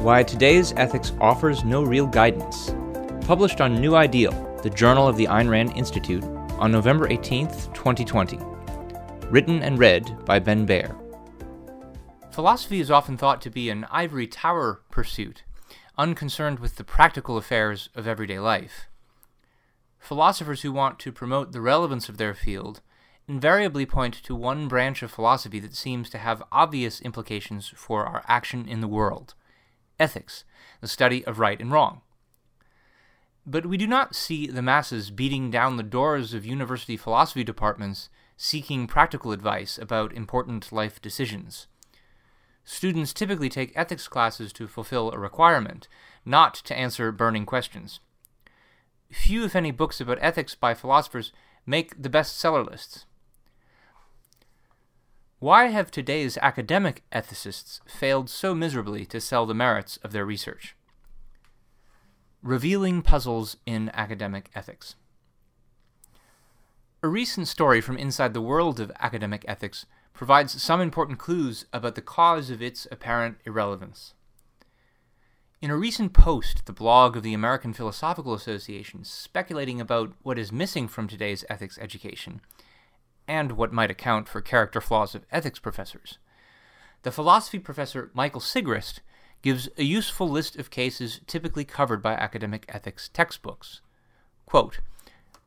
Why Today's Ethics Offers No Real Guidance, published on New Ideal, the journal of the Ayn Rand Institute, on November 18, 2020. Written and read by Ben Baer. Philosophy is often thought to be an ivory tower pursuit, unconcerned with the practical affairs of everyday life. Philosophers who want to promote the relevance of their field invariably point to one branch of philosophy that seems to have obvious implications for our action in the world: ethics, the study of right and wrong. But we do not see the masses beating down the doors of university philosophy departments seeking practical advice about important life decisions. Students typically take ethics classes to fulfill a requirement, not to answer burning questions. Few, if any, books about ethics by philosophers make the bestseller lists. Why have today's academic ethicists failed so miserably to sell the merits of their research? Revealing puzzles in academic ethics. A recent story from inside the world of academic ethics provides some important clues about the cause of its apparent irrelevance. In a recent post, the blog of the American Philosophical Association, speculating about what is missing from today's ethics education, and what might account for character flaws of ethics professors, the philosophy professor Michael Sigrist gives a useful list of cases typically covered by academic ethics textbooks. Quote,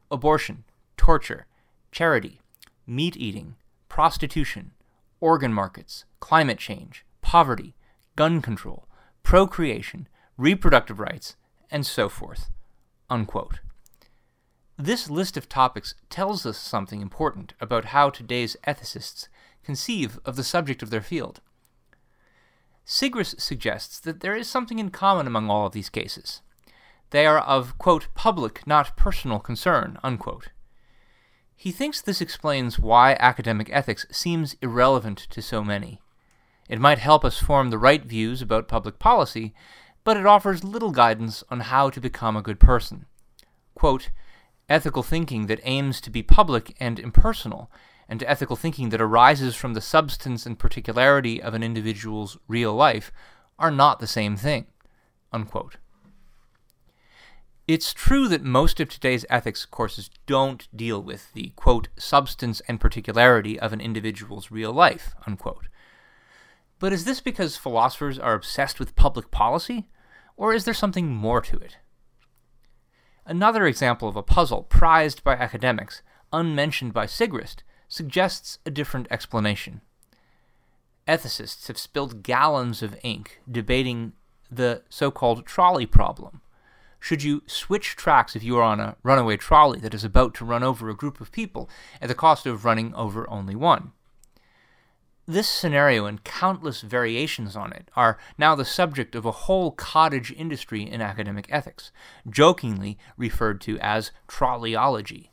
abortion, torture, charity, meat-eating, prostitution, organ markets, climate change, poverty, gun control, procreation, reproductive rights, and so forth, unquote. This list of topics tells us something important about how today's ethicists conceive of the subject of their field. Sigrist suggests that there is something in common among all of these cases. They are of, quote, public, not personal concern, unquote. He thinks this explains why academic ethics seems irrelevant to so many. It might help us form the right views about public policy, but it offers little guidance on how to become a good person. Quote, ethical thinking that aims to be public and impersonal, and ethical thinking that arises from the substance and particularity of an individual's real life are not the same thing, unquote. It's true that most of today's ethics courses don't deal with the, quote, substance and particularity of an individual's real life, unquote. But is this because philosophers are obsessed with public policy, or is there something more to it? Another example of a puzzle prized by academics, unmentioned by Sigrist, suggests a different explanation. Ethicists have spilled gallons of ink debating the so-called trolley problem. Should you switch tracks if you are on a runaway trolley that is about to run over a group of people at the cost of running over only one? This scenario and countless variations on it are now the subject of a whole cottage industry in academic ethics, jokingly referred to as trolleyology.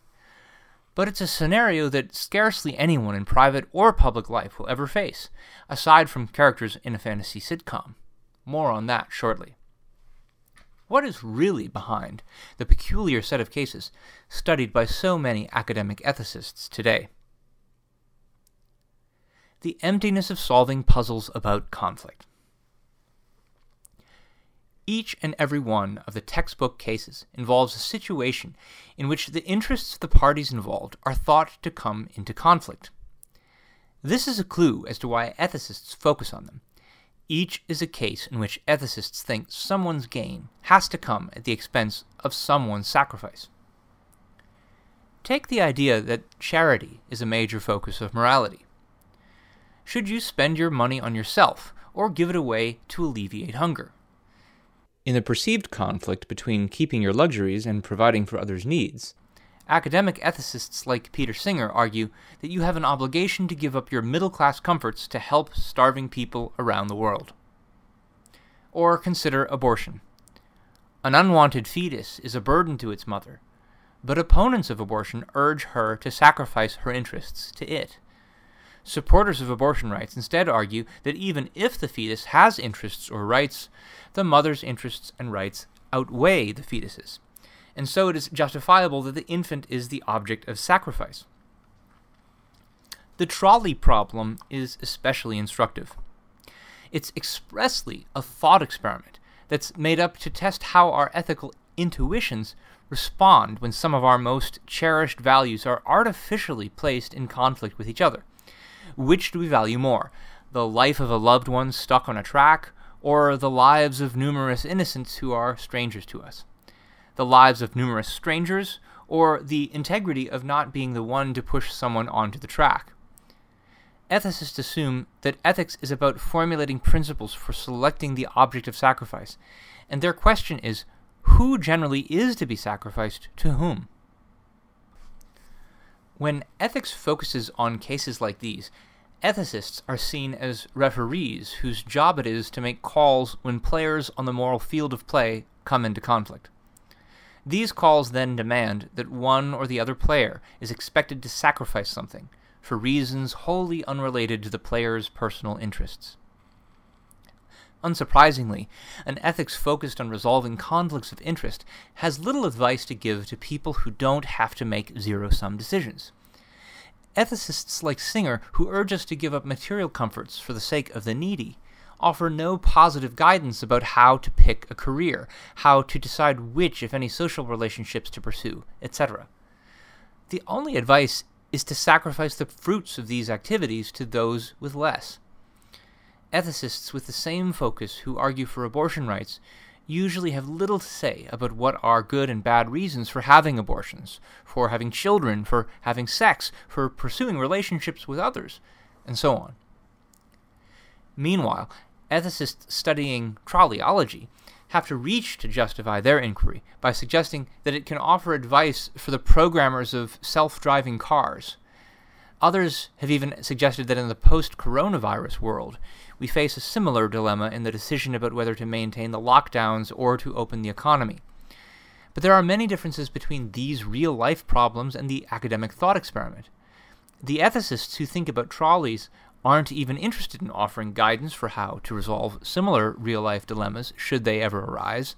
But it's a scenario that scarcely anyone in private or public life will ever face, aside from characters in a fantasy sitcom. More on that shortly. What is really behind the peculiar set of cases studied by so many academic ethicists today? The emptiness of solving puzzles about conflict. Each and every one of the textbook cases involves a situation in which the interests of the parties involved are thought to come into conflict. This is a clue as to why ethicists focus on them. Each is a case in which ethicists think someone's gain has to come at the expense of someone's sacrifice. Take the idea that charity is a major focus of morality. Should you spend your money on yourself, or give it away to alleviate hunger? In the perceived conflict between keeping your luxuries and providing for others' needs, academic ethicists like Peter Singer argue that you have an obligation to give up your middle-class comforts to help starving people around the world. Or consider abortion. An unwanted fetus is a burden to its mother, but opponents of abortion urge her to sacrifice her interests to it. Supporters of abortion rights instead argue that even if the fetus has interests or rights, the mother's interests and rights outweigh the fetus's, and so it is justifiable that the infant is the object of sacrifice. The trolley problem is especially instructive. It's expressly a thought experiment that's made up to test how our ethical intuitions respond when some of our most cherished values are artificially placed in conflict with each other. Which do we value more? The life of a loved one stuck on a track, or the lives of numerous innocents who are strangers to us? The lives of numerous strangers, or the integrity of not being the one to push someone onto the track? Ethicists assume that ethics is about formulating principles for selecting the object of sacrifice, and their question is, who generally is to be sacrificed to whom? When ethics focuses on cases like these, ethicists are seen as referees whose job it is to make calls when players on the moral field of play come into conflict. These calls then demand that one or the other player is expected to sacrifice something, for reasons wholly unrelated to the player's personal interests. Unsurprisingly, an ethics focused on resolving conflicts of interest has little advice to give to people who don't have to make zero-sum decisions. Ethicists like Singer, who urge us to give up material comforts for the sake of the needy, offer no positive guidance about how to pick a career, how to decide which, if any, social relationships to pursue, etc. The only advice is to sacrifice the fruits of these activities to those with less. Ethicists with the same focus who argue for abortion rights usually have little to say about what are good and bad reasons for having abortions, for having children, for having sex, for pursuing relationships with others, and so on. Meanwhile, ethicists studying trolleyology have to reach to justify their inquiry by suggesting that it can offer advice for the programmers of self-driving cars. Others have even suggested that in the post-coronavirus world, we face a similar dilemma in the decision about whether to maintain the lockdowns or to open the economy. But there are many differences between these real-life problems and the academic thought experiment. The ethicists who think about trolleys aren't even interested in offering guidance for how to resolve similar real-life dilemmas, should they ever arise.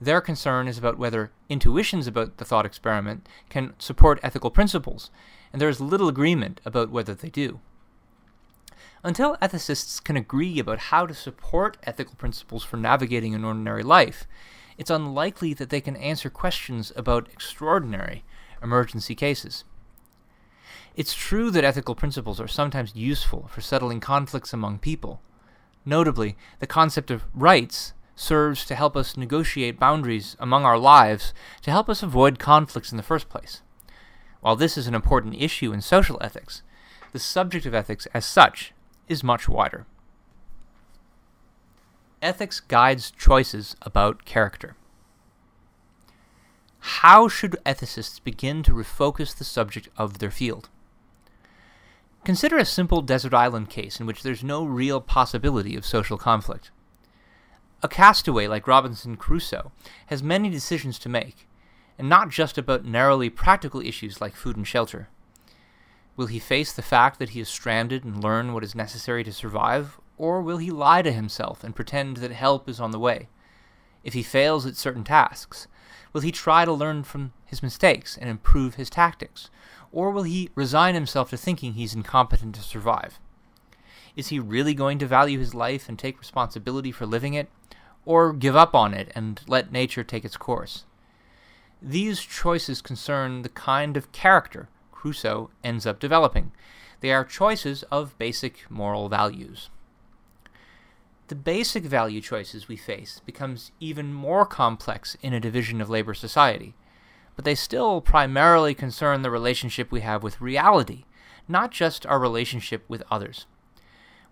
Their concern is about whether intuitions about the thought experiment can support ethical principles, and there is little agreement about whether they do. Until ethicists can agree about how to support ethical principles for navigating an ordinary life, it's unlikely that they can answer questions about extraordinary emergency cases. It's true that ethical principles are sometimes useful for settling conflicts among people. Notably, the concept of rights serves to help us negotiate boundaries among our lives to help us avoid conflicts in the first place. While this is an important issue in social ethics, the subject of ethics as such is much wider. Ethics guides choices about character. How should ethicists begin to refocus the subject of their field? Consider a simple desert island case in which there's no real possibility of social conflict. A castaway like Robinson Crusoe has many decisions to make, and not just about narrowly practical issues like food and shelter. Will he face the fact that he is stranded and learn what is necessary to survive, or will he lie to himself and pretend that help is on the way? If he fails at certain tasks, will he try to learn from his mistakes and improve his tactics, or will he resign himself to thinking he's incompetent to survive? Is he really going to value his life and take responsibility for living it, or give up on it and let nature take its course? These choices concern the kind of character Crusoe ends up developing. They are choices of basic moral values. The basic value choices we face becomes even more complex in a division of labor society, but they still primarily concern the relationship we have with reality, not just our relationship with others.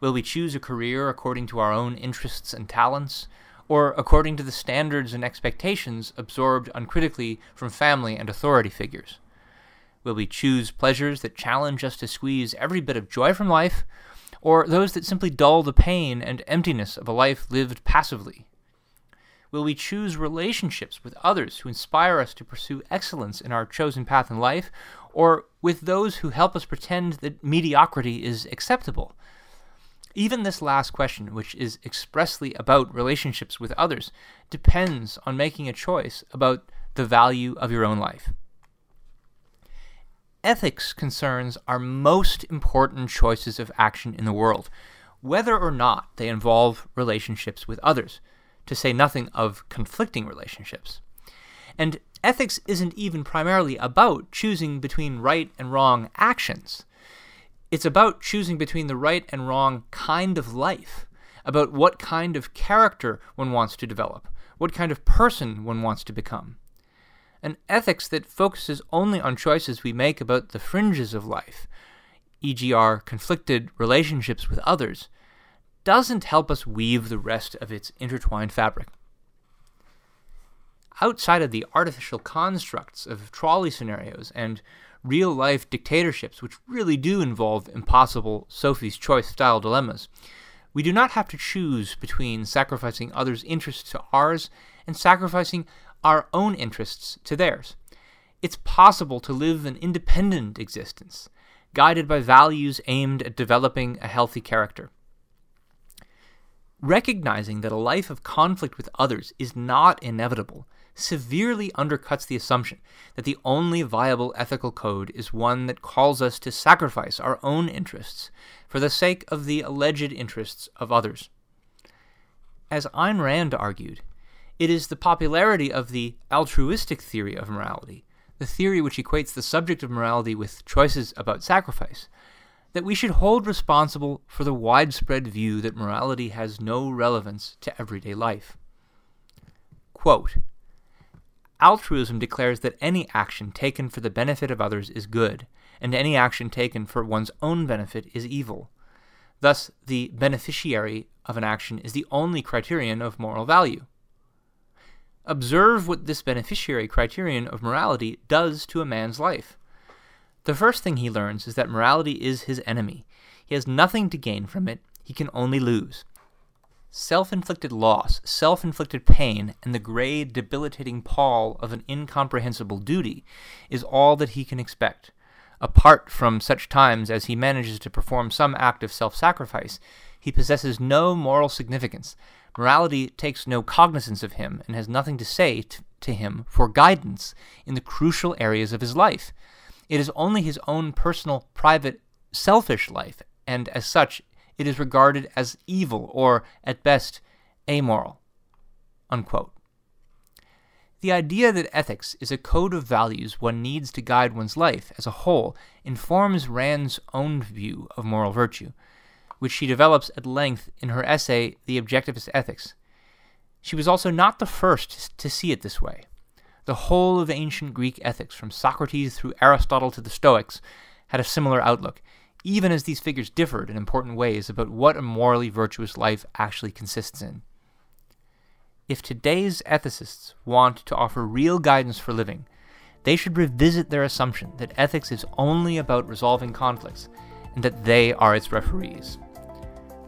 Will we choose a career according to our own interests and talents, or according to the standards and expectations absorbed uncritically from family and authority figures? Will we choose pleasures that challenge us to squeeze every bit of joy from life, or those that simply dull the pain and emptiness of a life lived passively? Will we choose relationships with others who inspire us to pursue excellence in our chosen path in life, or with those who help us pretend that mediocrity is acceptable? Even this last question, which is expressly about relationships with others, depends on making a choice about the value of your own life. Ethics concerns our most important choices of action in the world. whether or not they involve relationships with others, to say nothing of conflicting relationships. And ethics isn't even primarily about choosing between right and wrong actions. It's about choosing between the right and wrong kind of life, about what kind of character one wants to develop, what kind of person one wants to become. An ethics that focuses only on choices we make about the fringes of life, e.g. our conflicted relationships with others, doesn't help us weave the rest of its intertwined fabric. Outside of the artificial constructs of trolley scenarios and real-life dictatorships, which really do involve impossible Sophie's Choice-style dilemmas, we do not have to choose between sacrificing others' interests to ours and sacrificing our own interests to theirs. It's possible to live an independent existence, guided by values aimed at developing a healthy character. Recognizing that a life of conflict with others is not inevitable severely undercuts the assumption that the only viable ethical code is one that calls us to sacrifice our own interests for the sake of the alleged interests of others. As Ayn Rand argued, it is the popularity of the altruistic theory of morality, the theory which equates the subject of morality with choices about sacrifice, that we should hold responsible for the widespread view that morality has no relevance to everyday life. Quote, "Altruism declares that any action taken for the benefit of others is good, and any action taken for one's own benefit is evil. Thus, the beneficiary of an action is the only criterion of moral value. Observe what this beneficiary criterion of morality does to a man's life. The first thing he learns is that morality is his enemy. He has nothing to gain from it. He can only lose. Self-inflicted loss, self-inflicted pain, and the gray, debilitating pall of an incomprehensible duty is all that he can expect, apart from such times as he manages to perform some act of self-sacrifice. He possesses no moral significance. Morality takes no cognizance of him and has nothing to say to him for guidance in the crucial areas of his life. It is only his own personal, private, selfish life, and as such, it is regarded as evil or, at best, amoral." Unquote. The idea that ethics is a code of values one needs to guide one's life as a whole informs Rand's own view of moral virtue, which she develops at length in her essay, The Objectivist Ethics. She was also not the first to see it this way. The whole of ancient Greek ethics, from Socrates through Aristotle to the Stoics, had a similar outlook, even as these figures differed in important ways about what a morally virtuous life actually consists in. If today's ethicists want to offer real guidance for living, they should revisit their assumption that ethics is only about resolving conflicts, and that they are its referees.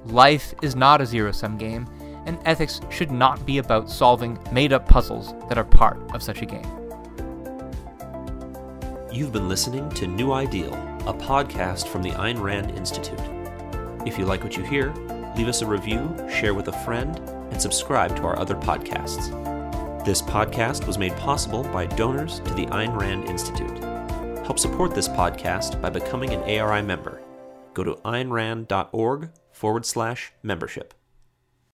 Life is not a zero-sum game, and ethics should not be about solving made-up puzzles that are part of such a game. You've been listening to New Ideal, a podcast from the Ayn Rand Institute. If you like what you hear, leave us a review, share with a friend, and subscribe to our other podcasts. This podcast was made possible by donors to the Ayn Rand Institute. Help support this podcast by becoming an ARI member. Go to aynrand.org/membership.